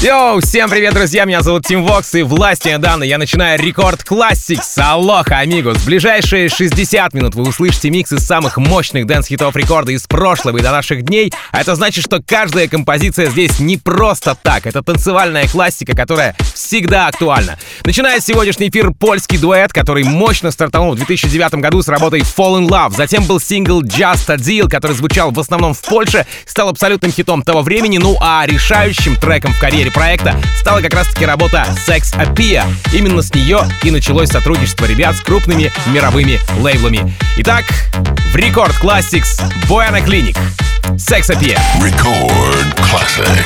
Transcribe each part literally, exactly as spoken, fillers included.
Йоу, всем привет, друзья, меня зовут Тим Вокс и властью данной я начинаю Record Classix. Алоха, амигос. В ближайшие шестьдесят минут вы услышите микс из самых мощных дэнс-хитов рекорда из прошлого и до наших дней. А это значит, что каждая композиция здесь не просто так. Это танцевальная классика, которая всегда актуальна. Начинает сегодняшний эфир польский дуэт, который мощно стартанул в две тысячи девятом году с работой Fall in Love. Затем был сингл Just a Deal, который звучал в основном в Польше, стал абсолютным хитом того времени, ну а решающим треком в карьере проекта стала как раз-таки работа Sex Apea. Именно с нее и началось сотрудничество ребят с крупными мировыми лейблами. Итак, в Record Classix Bueno Clinic. Sex Apea. Record Classix.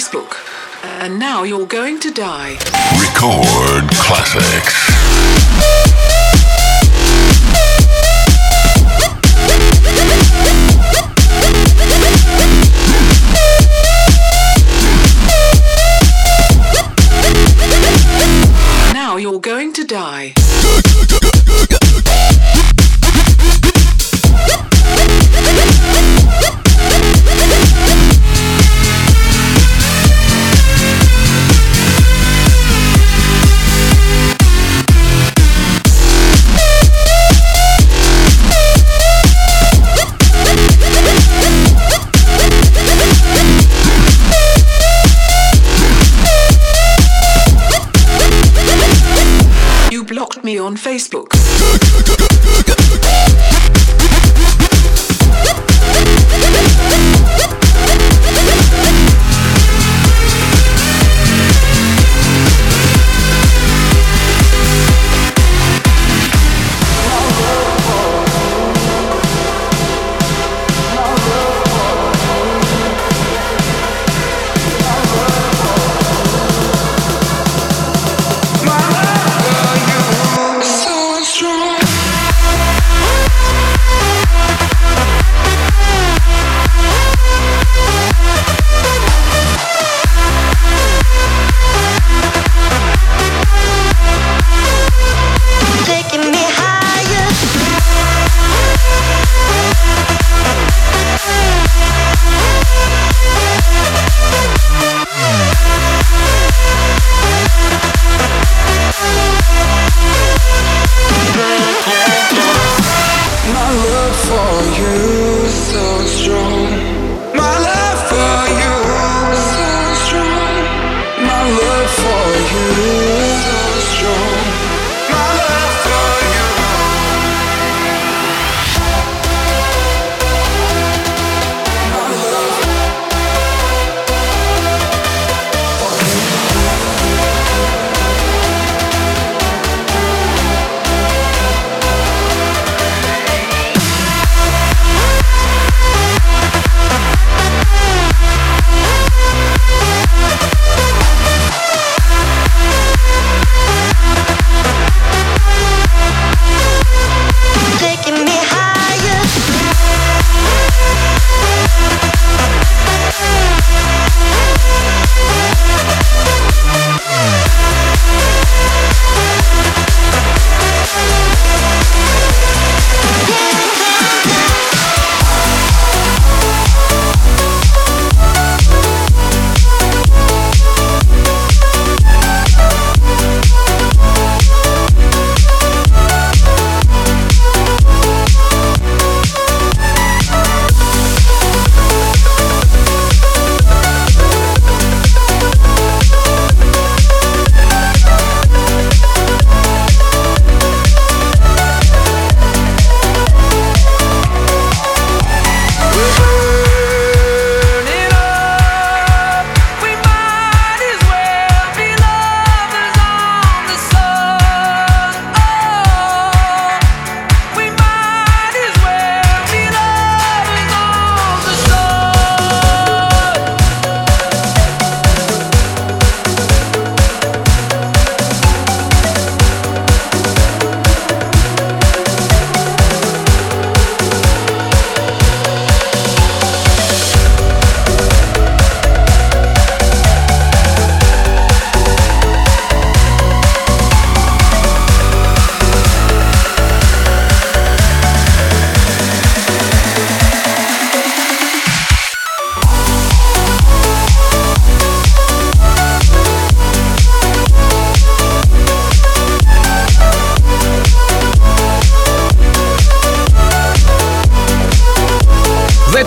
Facebook. And now you're going to die. Record Classix. You're going to die. Me on Facebook.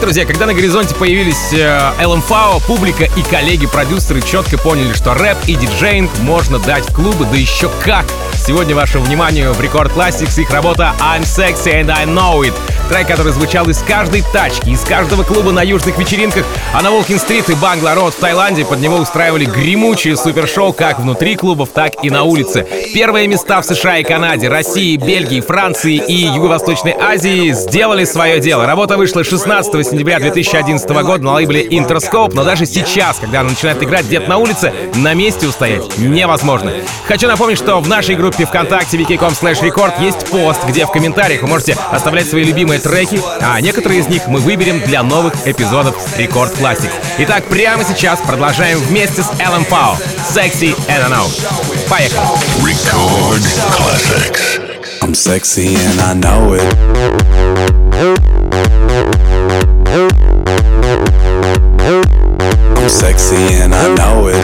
Друзья, когда на горизонте появились эл эм эф а о, публика и коллеги-продюсеры четко поняли, что рэп и диджеинг можно дать в клубы, да еще как! Сегодня вашему вниманию в Record Classix их работа I'm Sexy and I Know It. Трек, который звучал из каждой тачки, из каждого клуба на южных вечеринках, а на Волкин-стрит и Бангла-роуд в Таиланде под него устраивали гремучие супершоу как внутри клубов, так и на улице. Первые места в США и Канаде, России, Бельгии, Франции и Юго-Восточной Азии сделали свое дело. Работа вышла шестнадцатого сентября две тысячи одиннадцатого года на лейбле Interscope, но даже сейчас, когда она начинает играть где-то на улице, на месте устоять невозможно. Хочу напомнить, что в нашей группе ВКонтакте ви кей точка ком слэш рекорд есть пост, где в комментариях вы можете оставлять свои любимые треки, а некоторые из них мы выберем для новых эпизодов Record Classic. Итак, прямо сейчас продолжаем вместе с эл эм эф эй о. Sexy and I Know. Поехали! Record Classics. I'm sexy and I know it. I'm sexy and I know it.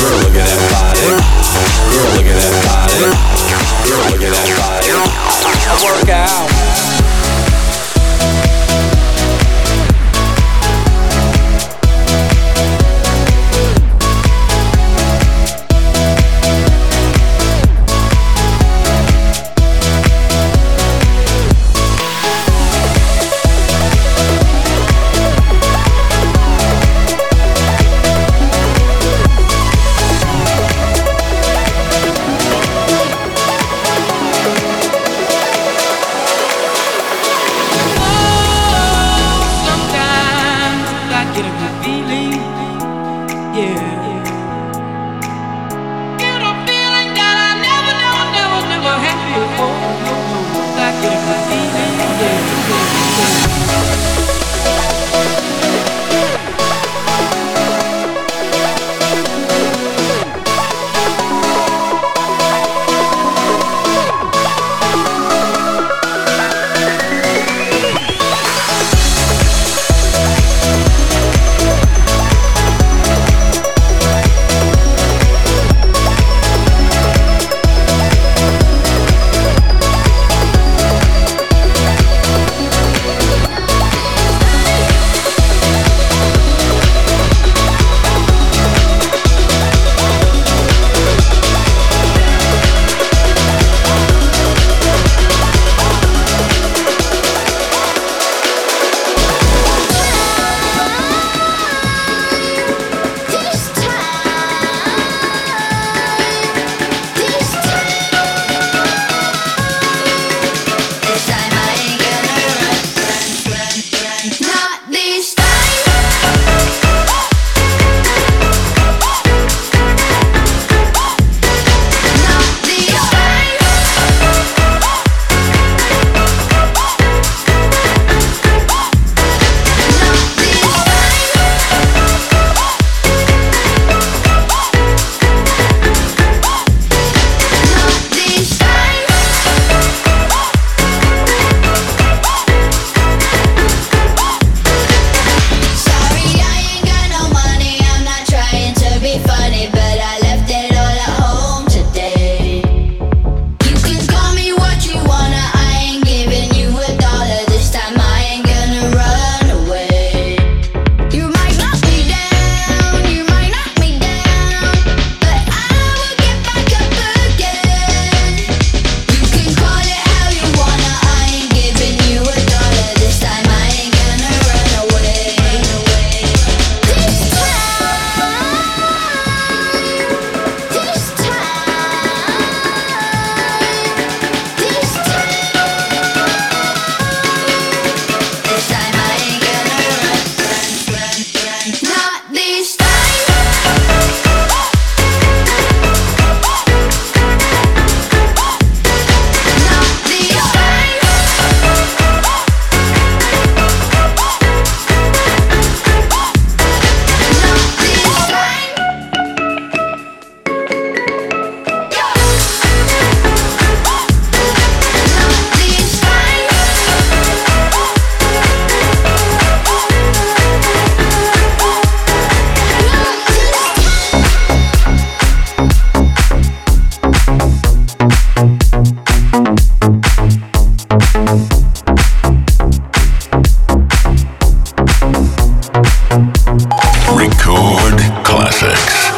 Girl, look at that body. Girl, look at that body. Girl, look at that body. I work out. Record Classix.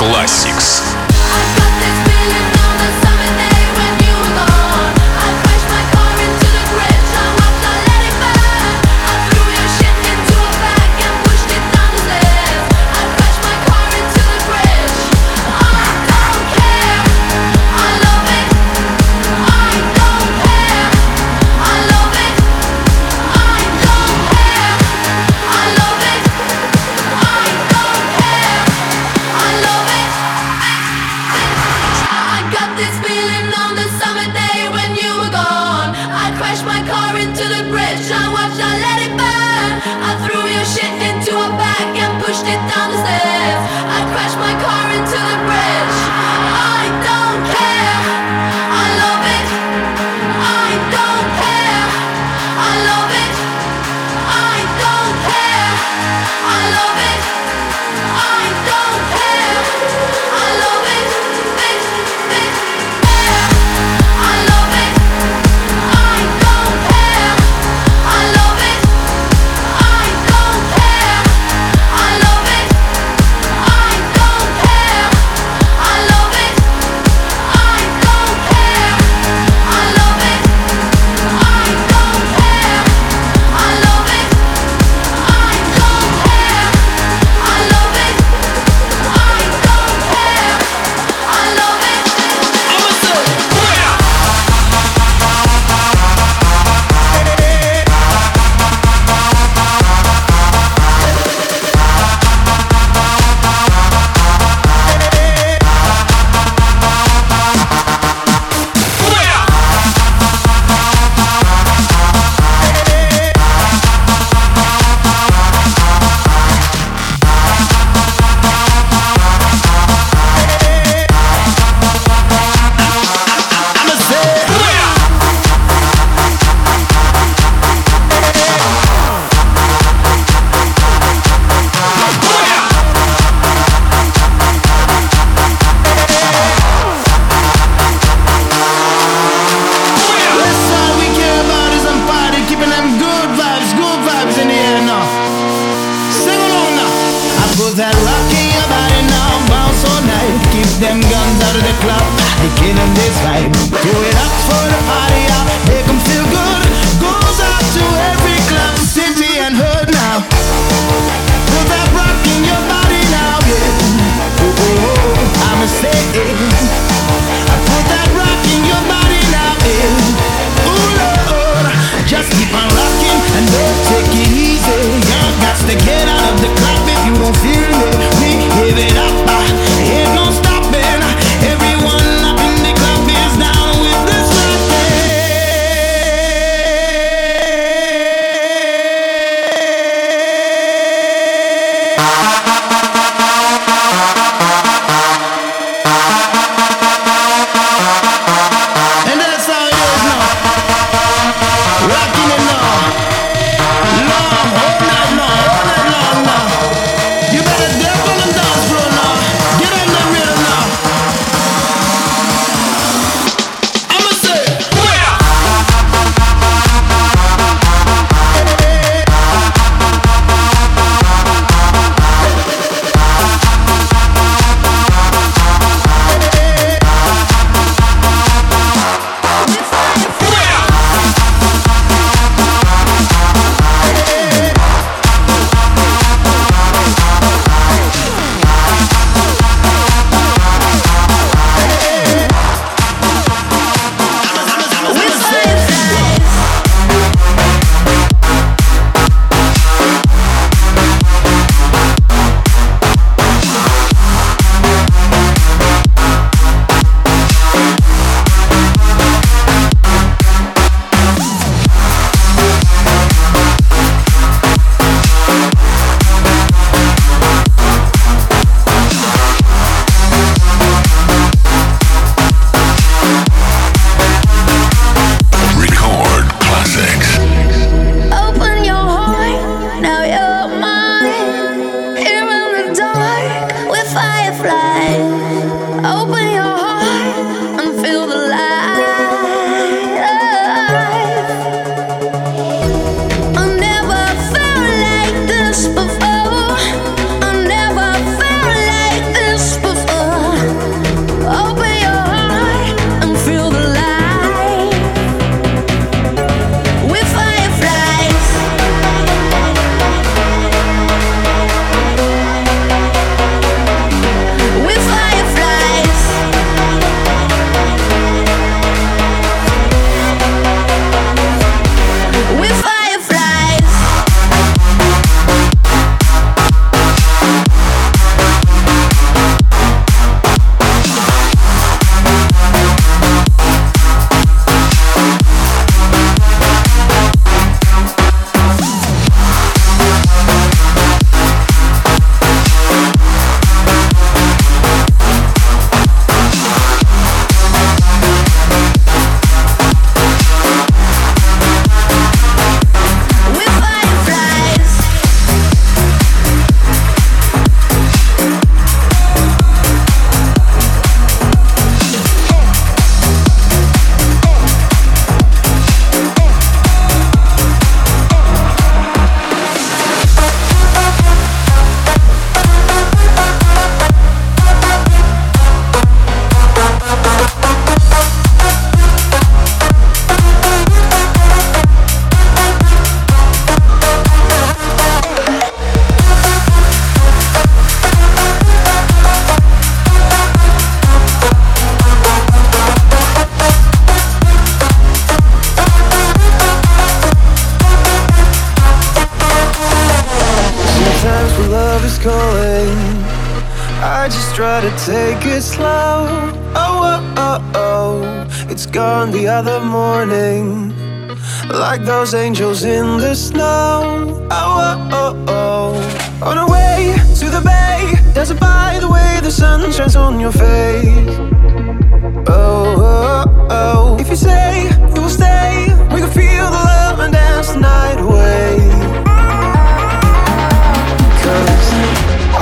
Classix. Ain't no stopping. Everyone up in the club is down with the slapping. gotta take it slow. Oh, oh, oh, oh. It's gone the other morning, like those angels in the snow. Oh, oh, oh, oh. On our way to the bay, does it by the way the sun shines on your face? Oh, oh, oh. If you say you will stay, we can feel the love and dance the night away. Cause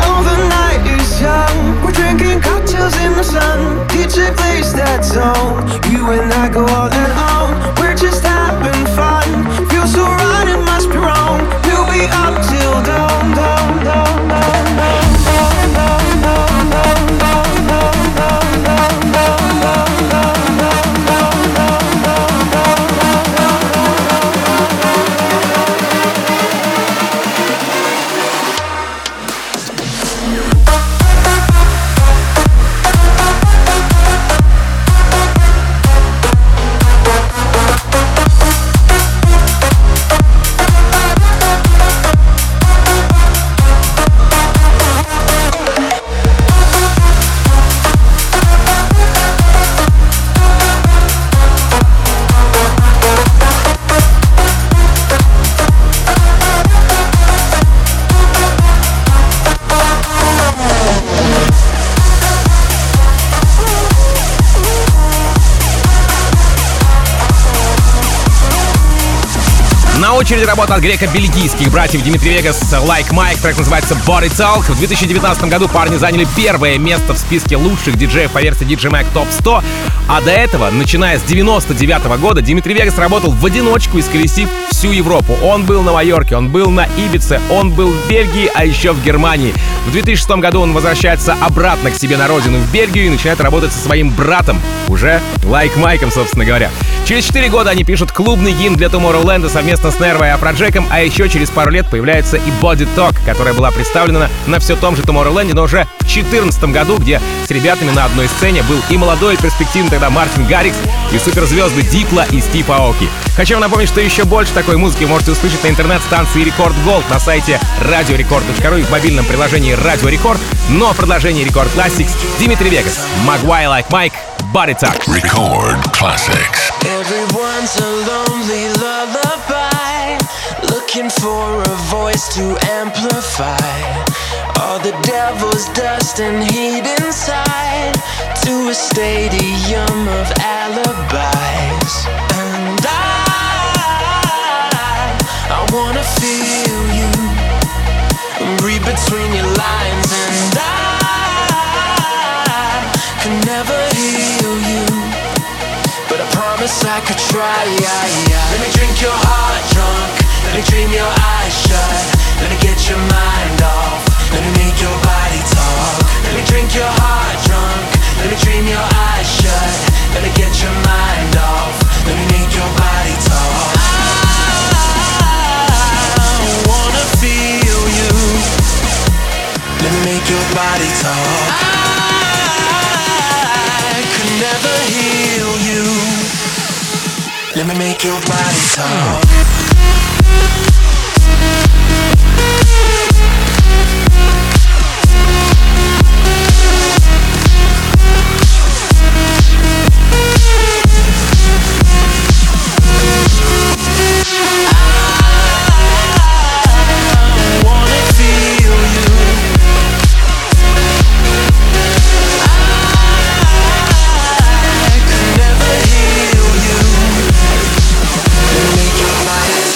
all the night is young, we're drinking cocktails in the sun. D J plays that song, you and I go all and on. We're just having fun, feel so right, it must be wrong. We'll be up till dawn, dawn, dawn, dawn, dawn. Очередь работа от греко-бельгийских братьев Дмитрий Вегас, Like Mike, трек называется Body Talk. В две тысячи девятнадцатом году парни заняли первое место в списке лучших диджеев по версии DJMAG топ сто, а до этого, начиная с девяносто девятого года, Дмитрий Вегас работал в одиночку, исколесив всю Европу. Он был на Майорке, он был на Ибице, он был в Бельгии, а еще в Германии. В две тысячи шестом году он возвращается обратно к себе на родину в Бельгию и начинает работать со своим братом, уже Like Mike'ом, собственно говоря. Через четыре года они пишут клубный гимн для Tomorrowland совместно с Нервой и Afrojack'ом, а еще через пару лет появляется и Body Talk, которая была представлена на все том же Tomorrowland, но уже в две тысячи четырнадцатом году, где с ребятами на одной сцене был и молодой, и перспективный тогда Мартин Гаррикс, и суперзвезды Дипла и Стива Оки. Хочу вам напомнить, что еще больше такой музыки вы можете услышать на интернет-станции Record Gold, на сайте радио рекорд точка ру и в мобильном приложении Радио Рекорд, но в продолжении Record Classix Дмитрий Вегас, Moguai, Like Mike, Body Talk. Record Classix. Everyone's a lonely lullaby, looking for a voice to amplify all the devil's dust and heat inside, to a stadium of alibis. And I, I wanna feel you, read between your lines. And I can never heal you, but I promise I could try. Let me drink your heart drunk, let me dream your eyes shut, let me get your mind off, let me make your body talk. Let me drink your heart drunk, let me dream your eyes shut, let me get your mind off, let me make your body talk. I wanna feel you, let me make your body talk. I could never heal you, let me make your body talk. Let me make your body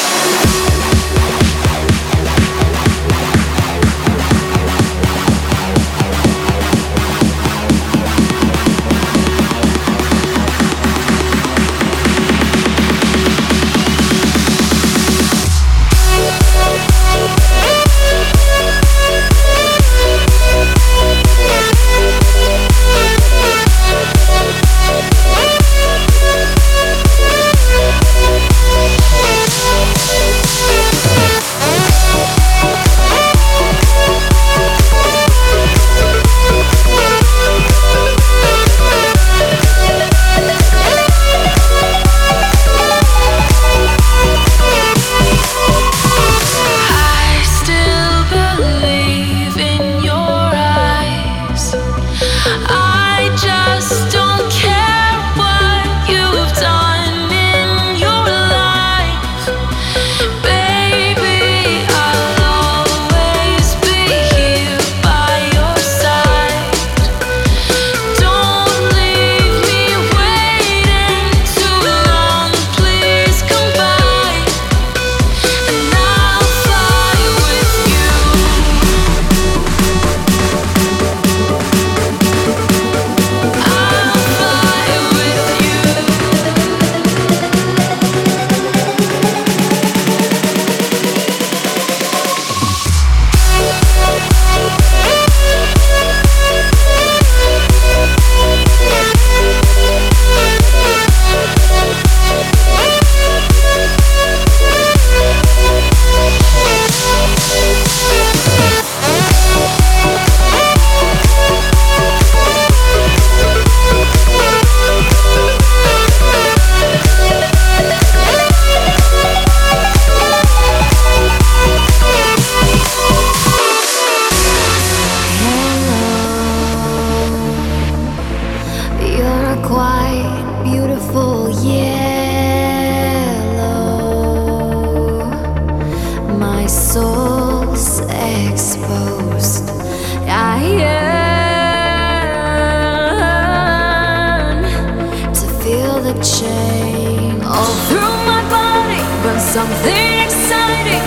chain. All through my body burns something exciting.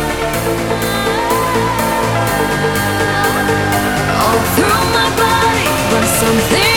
All through my body burns something exciting.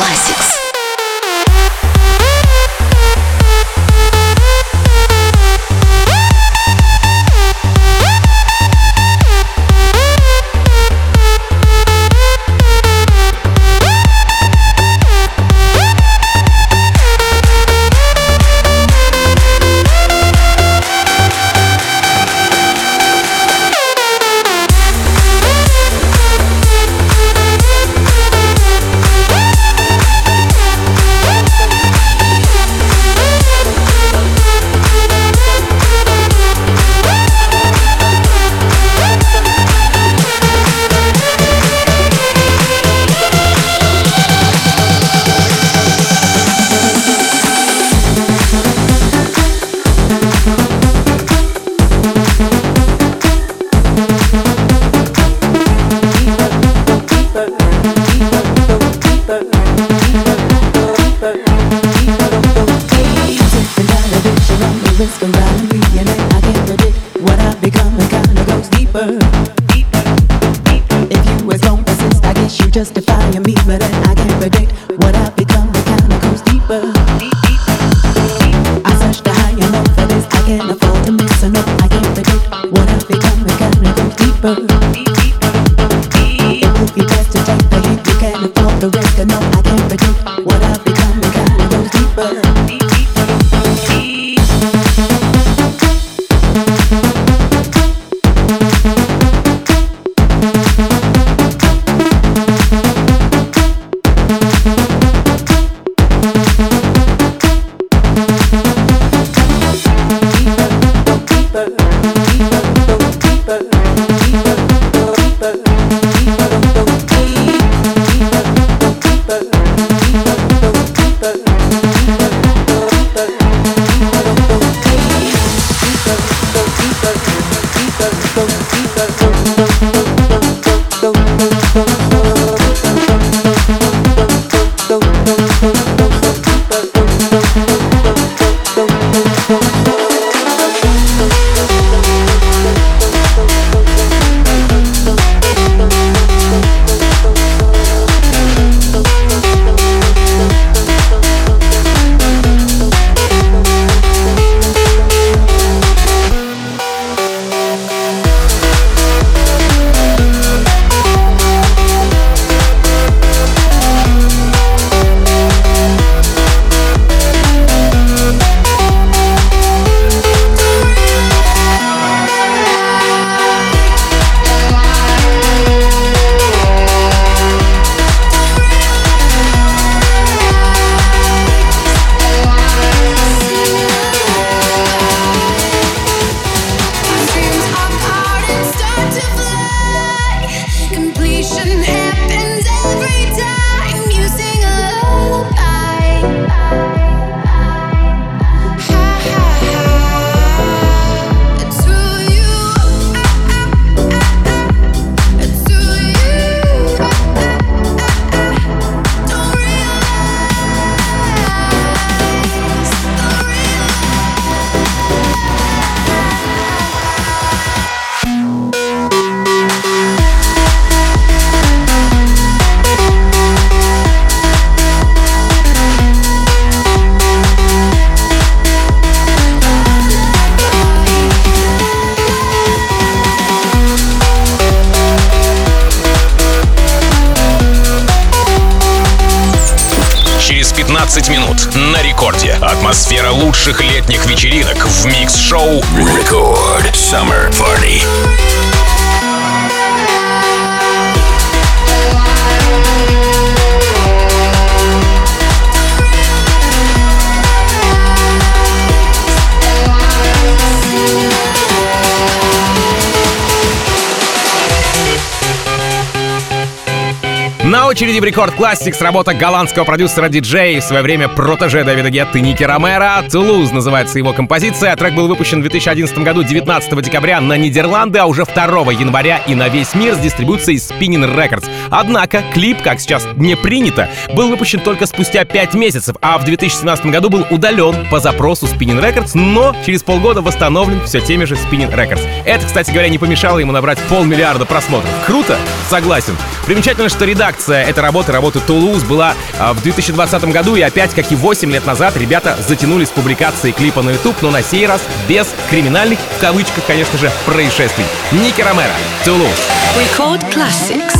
Classix. пятнадцать минут на рекорде. Атмосфера лучших летних вечеринок в микс-шоу Record Summer Party. На очереди в Record Classix работа голландского продюсера-диджея, в свое время протеже Дэвида Гетты Ники Ромеро. «Toulouse» называется его композиция. Трек был выпущен в две тысячи одиннадцатом году, девятнадцатого декабря, на Нидерланды, а уже второго января и на весь мир с дистрибуцией Spinnin' Records. Однако клип, как сейчас не принято, был выпущен только спустя пять месяцев, а в две тысячи семнадцатом году был удален по запросу Spinnin' Records, но через полгода восстановлен все теми же Spinnin' Records. Это, кстати говоря, не помешало ему набрать полмиллиарда просмотров. Круто? Согласен. Примечательно, что редакция этой работы, работы Toulouse, была в две тысячи двадцатом году, и опять, как и восемь лет назад, ребята затянули с публикацией клипа на YouTube, но на сей раз без криминальных, в кавычках, конечно же, происшествий. Ники Ромеро, Toulouse. Record Classix.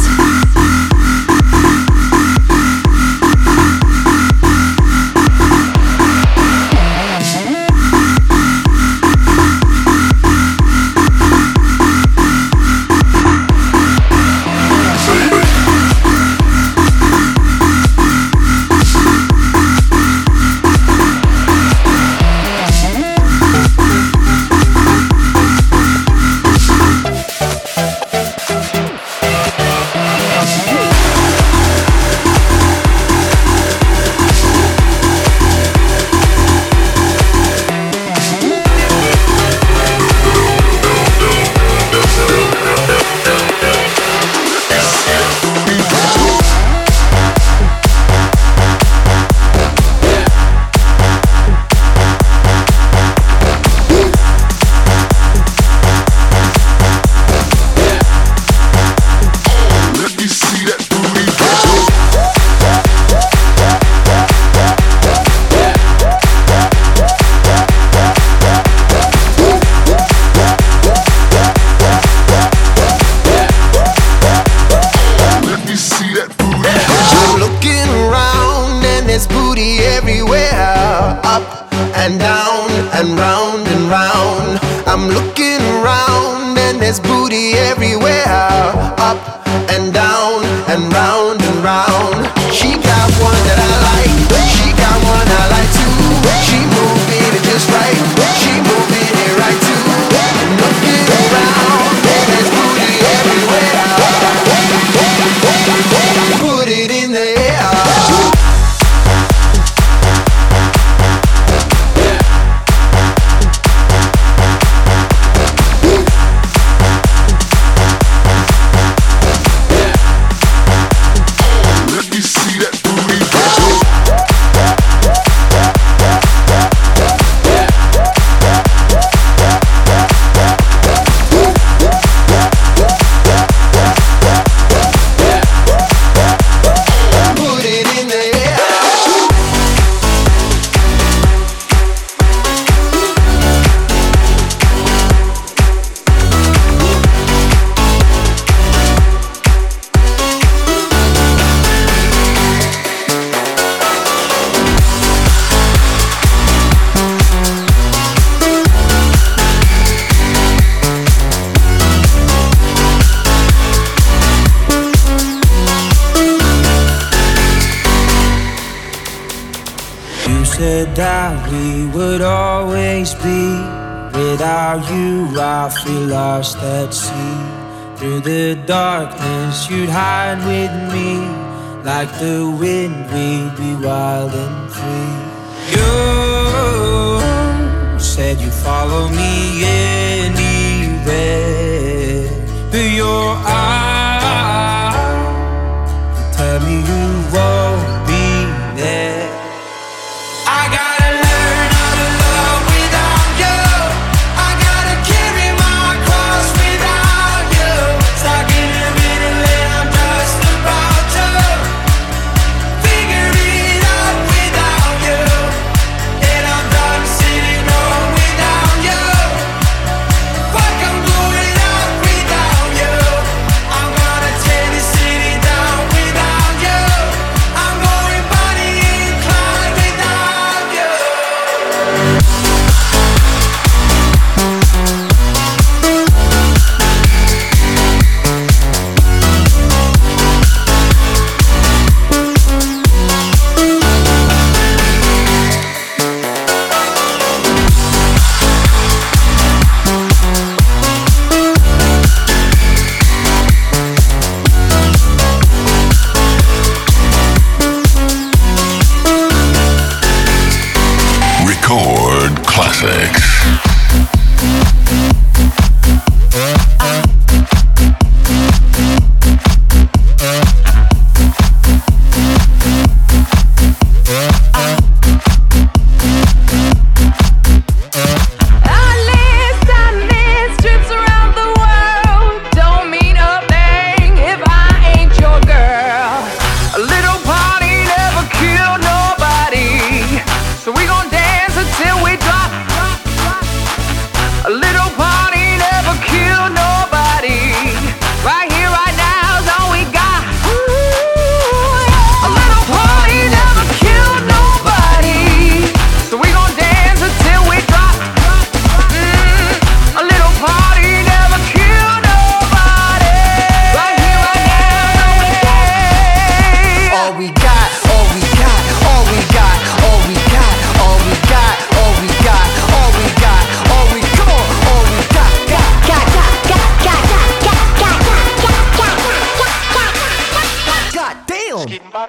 At sea, through the darkness you'd hide with me. Like the wind we'd be wild and free. You said you'd follow me anywhere, but your eyes tell me you won't be there. I got Down. Glad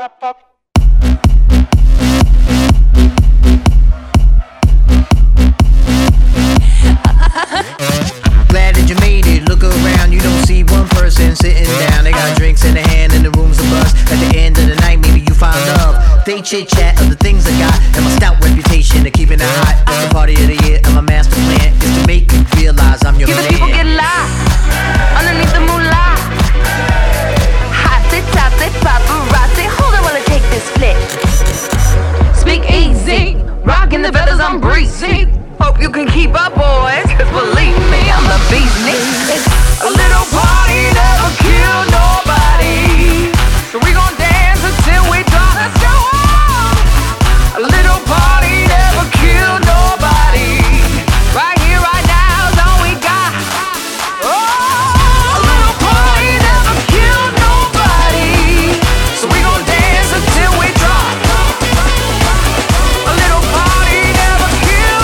that you made it, look around, you don't see one person sitting down. They got drinks in their hand and the room's a buzz. At the end of the night, maybe you find love. They chit-chat of the things I got and my stout reputation of keeping it hot. It's the party of the year and my master plan is to make you realize I'm your man. Give the people get lost underneath the moolah. Hot it, top it, paparazzi, hold it while I take this flick. Speak easy, rocking the feathers, I'm breezy. Hope you can keep up, boys, cause believe me, I'm the beast, nigga. It's a little party that'll kill nobody. So we gon' dance until we drop. Let's go on. A little party that'll kill nobody. Right here, right now is all we got. Oh, a little party that'll kill nobody. So we gon' dance until we drop. A little party that'll kill.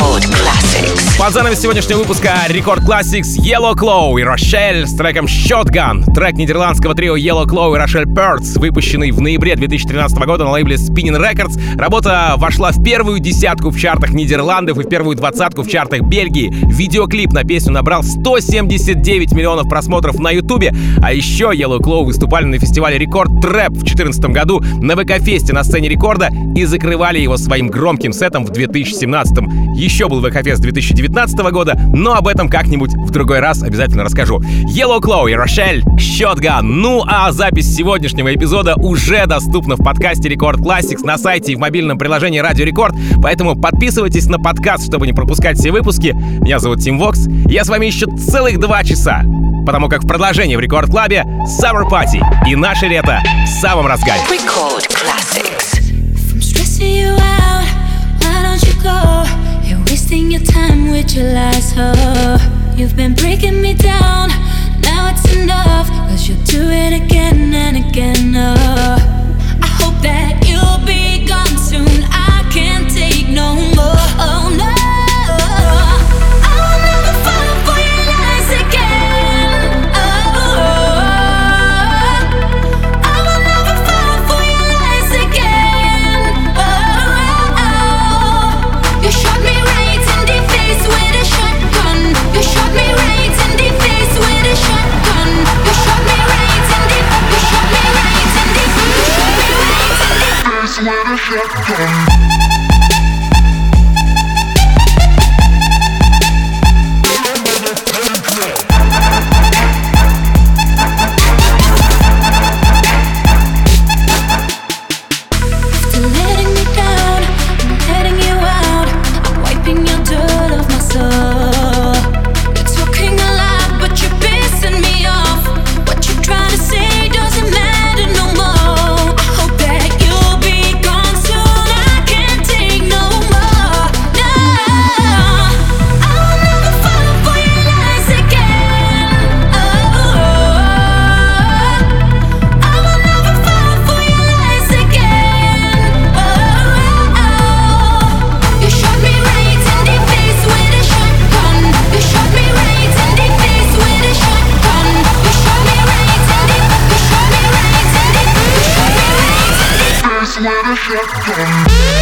Record Classix. Под занавес сегодняшнего выпуска Record Classix Yellow Claw и Rochelle с треком Shotgun. Трек нидерландского трио Yellow Claw и Rochelle Perts, выпущенный в ноябре две тысячи тринадцатого года на лейбле Spinnin' Records. Работа вошла в первую десятку в чартах Нидерландов и в первую двадцатку в чартах Бельгии. Видеоклип на песню набрал сто семьдесят девять миллионов просмотров на Ютубе. А еще Yellow Claw выступали на фестивале Record Trap в две тысячи четырнадцатом году на ВКФесте на сцене Рекорда и закрывали его своим громким сетом в две тысячи семнадцатом. Еще был ВКФест две тысячи девятнадцатого года, но об этом как-нибудь в другой раз обязательно расскажу. Yellow Claw и Rochelle Shotgun. Ну а запись сегодняшнего эпизода уже доступна в подкасте Record Classix на сайте и в мобильном приложении Радио Рекорд, поэтому подписывайтесь на подкаст, чтобы не пропускать все выпуски. Меня зовут Тим Вокс, я с вами еще целых два часа, потому как в продолжении в Рекорд Клабе Summer Party и наше лето в самом разгаре. Record Classix. From stressing you out, why don't you go? You're wasting your time with your lies, oh. You've been breaking me down, now it's enough, cause you'll do it again and again, oh. I hope that you'll be gone soon, I can't take no more, oh no. Where the shotgun. Where the shotgun.